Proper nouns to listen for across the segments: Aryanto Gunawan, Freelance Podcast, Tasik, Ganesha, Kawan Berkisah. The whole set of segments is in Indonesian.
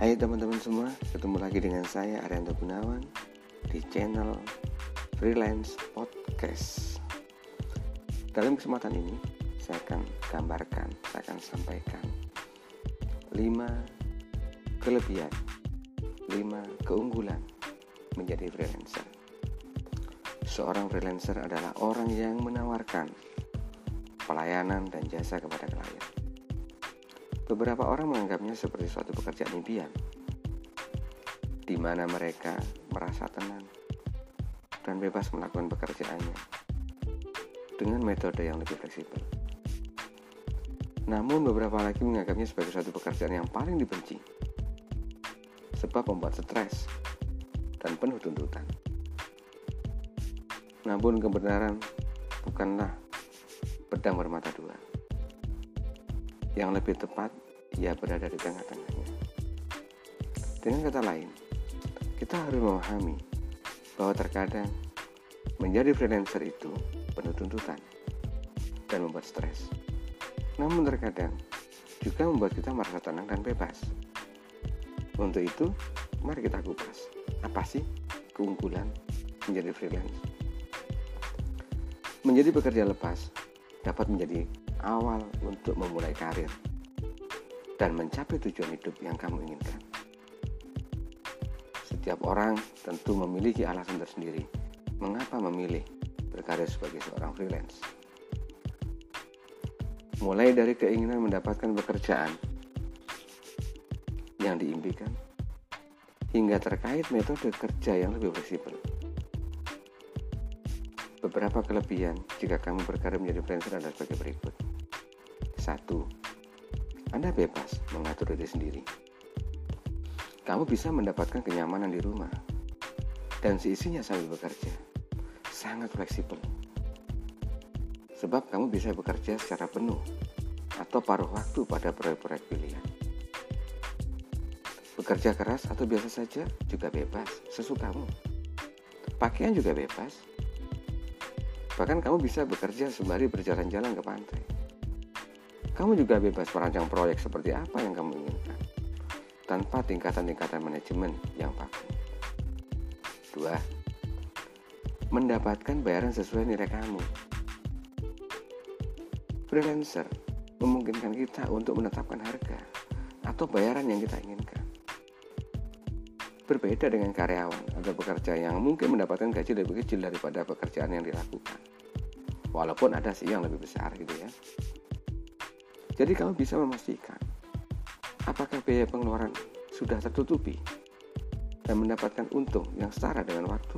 Hai teman-teman semua, ketemu lagi dengan saya Aryanto Gunawan di channel Freelance Podcast. Dalam kesempatan ini saya akan gambarkan, saya akan sampaikan 5 kelebihan, 5 keunggulan menjadi freelancer. Seorang freelancer adalah orang yang menawarkan pelayanan dan jasa kepada klien. Beberapa orang menganggapnya seperti suatu pekerjaan impian, di mana mereka merasa tenang dan bebas melakukan pekerjaannya dengan metode yang lebih fleksibel. Namun beberapa lagi menganggapnya sebagai suatu pekerjaan yang paling dibenci, sebab membuat stres dan penuh tuntutan. Namun kebenaran bukanlah pedang bermata dua. Yang lebih tepat, ia berada di tengah-tengahnya. Dengan kata lain, kita harus memahami bahwa terkadang menjadi freelancer itu penuh tuntutan dan membuat stres. Namun terkadang juga membuat kita merasa tenang dan bebas. Untuk itu, mari kita kupas. Apa sih keunggulan menjadi freelance? Menjadi pekerja lepas dapat menjadi awal untuk memulai karir dan mencapai tujuan hidup yang kamu inginkan. Setiap orang tentu memiliki alasan tersendiri mengapa memilih berkarir sebagai seorang freelance. Mulai dari keinginan mendapatkan pekerjaan yang diimpikan, hingga terkait metode kerja yang lebih fleksibel. Beberapa kelebihan jika kamu berkarir menjadi freelancer adalah sebagai berikut. 1. Anda bebas mengatur diri sendiri. Kamu bisa mendapatkan kenyamanan di rumah dan seisinya sambil bekerja. Sangat fleksibel. Sebab kamu bisa bekerja secara penuh atau paruh waktu pada proyek-proyek pilihan. Bekerja keras atau biasa saja juga bebas, sesukamu. Pakaian juga bebas. Bahkan kamu bisa bekerja sembari berjalan-jalan ke pantai. Kamu juga bebas merancang proyek seperti apa yang kamu inginkan, tanpa tingkatan-tingkatan manajemen yang baku. 2. Mendapatkan bayaran sesuai nilai kamu. Freelancer memungkinkan kita untuk menetapkan harga atau bayaran yang kita inginkan. Berbeda dengan karyawan atau pekerja yang mungkin mendapatkan gaji lebih kecil daripada pekerjaan yang dilakukan. Walaupun ada sih yang lebih besar gitu ya. Jadi kamu bisa memastikan apakah biaya pengeluaran sudah tertutupi dan mendapatkan untung yang setara dengan waktu,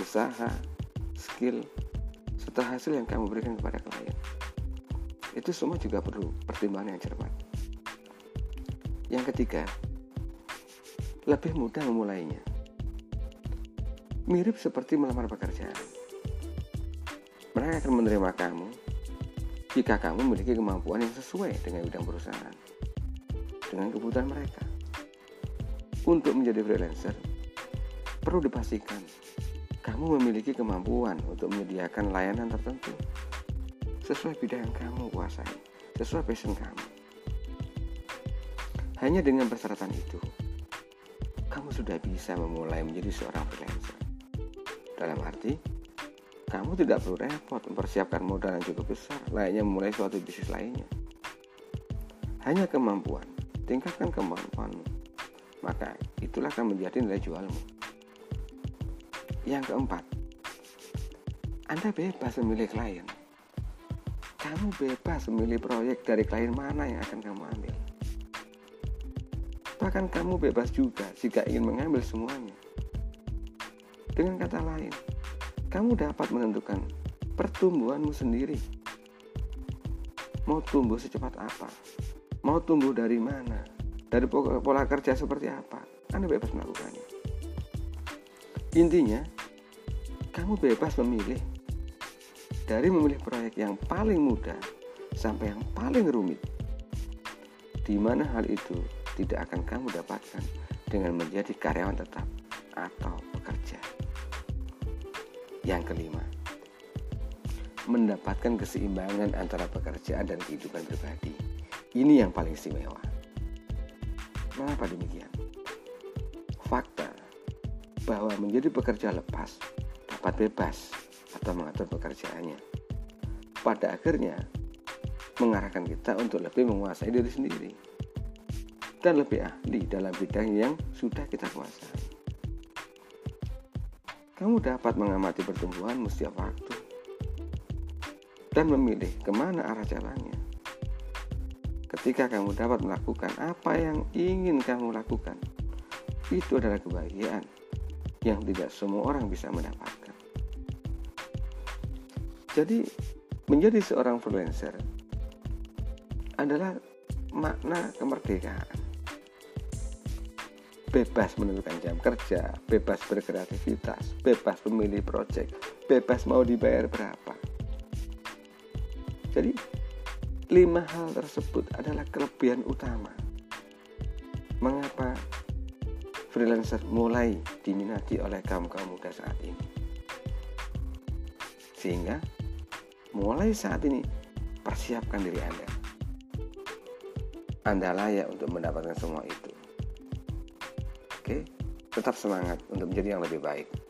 usaha, skill, serta hasil yang kamu berikan kepada klien. Itu semua juga perlu pertimbangan yang cermat. Yang ketiga, lebih mudah memulainya. Mirip seperti melamar pekerjaan. Mereka akan menerima kamu jika kamu memiliki kemampuan yang sesuai dengan bidang perusahaan, dengan kebutuhan mereka. Untuk menjadi freelancer, perlu dipastikan kamu memiliki kemampuan untuk menyediakan layanan tertentu sesuai bidang yang kamu kuasai, sesuai passion kamu. Hanya dengan persyaratan itu, kamu sudah bisa memulai menjadi seorang freelancer. Dalam arti, kamu tidak perlu repot mempersiapkan modal yang cukup besar layaknya memulai suatu bisnis lainnya. Hanya kemampuan. Tingkatkan kemampuanmu, maka itulah akan menjadi nilai jualmu. Yang keempat, Anda bebas memilih klien. Kamu bebas memilih proyek dari klien mana yang akan kamu ambil. Bahkan kamu bebas juga jika ingin mengambil semuanya. Dengan kata lain, kamu dapat menentukan pertumbuhanmu sendiri. Mau tumbuh secepat apa? Mau tumbuh dari mana? Dari pola kerja seperti apa? Anda bebas melakukannya. Intinya, kamu bebas memilih. Dari memilih proyek yang paling mudah sampai yang paling rumit. Di mana hal itu tidak akan kamu dapatkan dengan menjadi karyawan tetap atau pekerja. Yang kelima, mendapatkan keseimbangan antara pekerjaan dan kehidupan pribadi. Ini yang paling istimewa. Kenapa demikian? Fakta bahwa menjadi pekerja lepas dapat bebas atau mengatur pekerjaannya, pada akhirnya mengarahkan kita untuk lebih menguasai diri sendiri dan lebih ahli dalam bidang yang sudah kita kuasai. Kamu dapat mengamati pertumbuhanmu setiap waktu dan memilih kemana arah jalannya. Ketika kamu dapat melakukan apa yang ingin kamu lakukan, itu adalah kebahagiaan yang tidak semua orang bisa mendapatkan. Jadi, menjadi seorang freelancer adalah makna kemerdekaan. Bebas menentukan jam kerja, bebas berkreativitas, bebas memilih proyek, bebas mau dibayar berapa. Jadi, 5 hal tersebut adalah kelebihan utama. Mengapa freelancer mulai diminati oleh kaum muda saat ini? Sehingga mulai saat ini persiapkan diri Anda. Anda layak untuk mendapatkan semua itu. Oke, tetap semangat untuk menjadi yang lebih baik.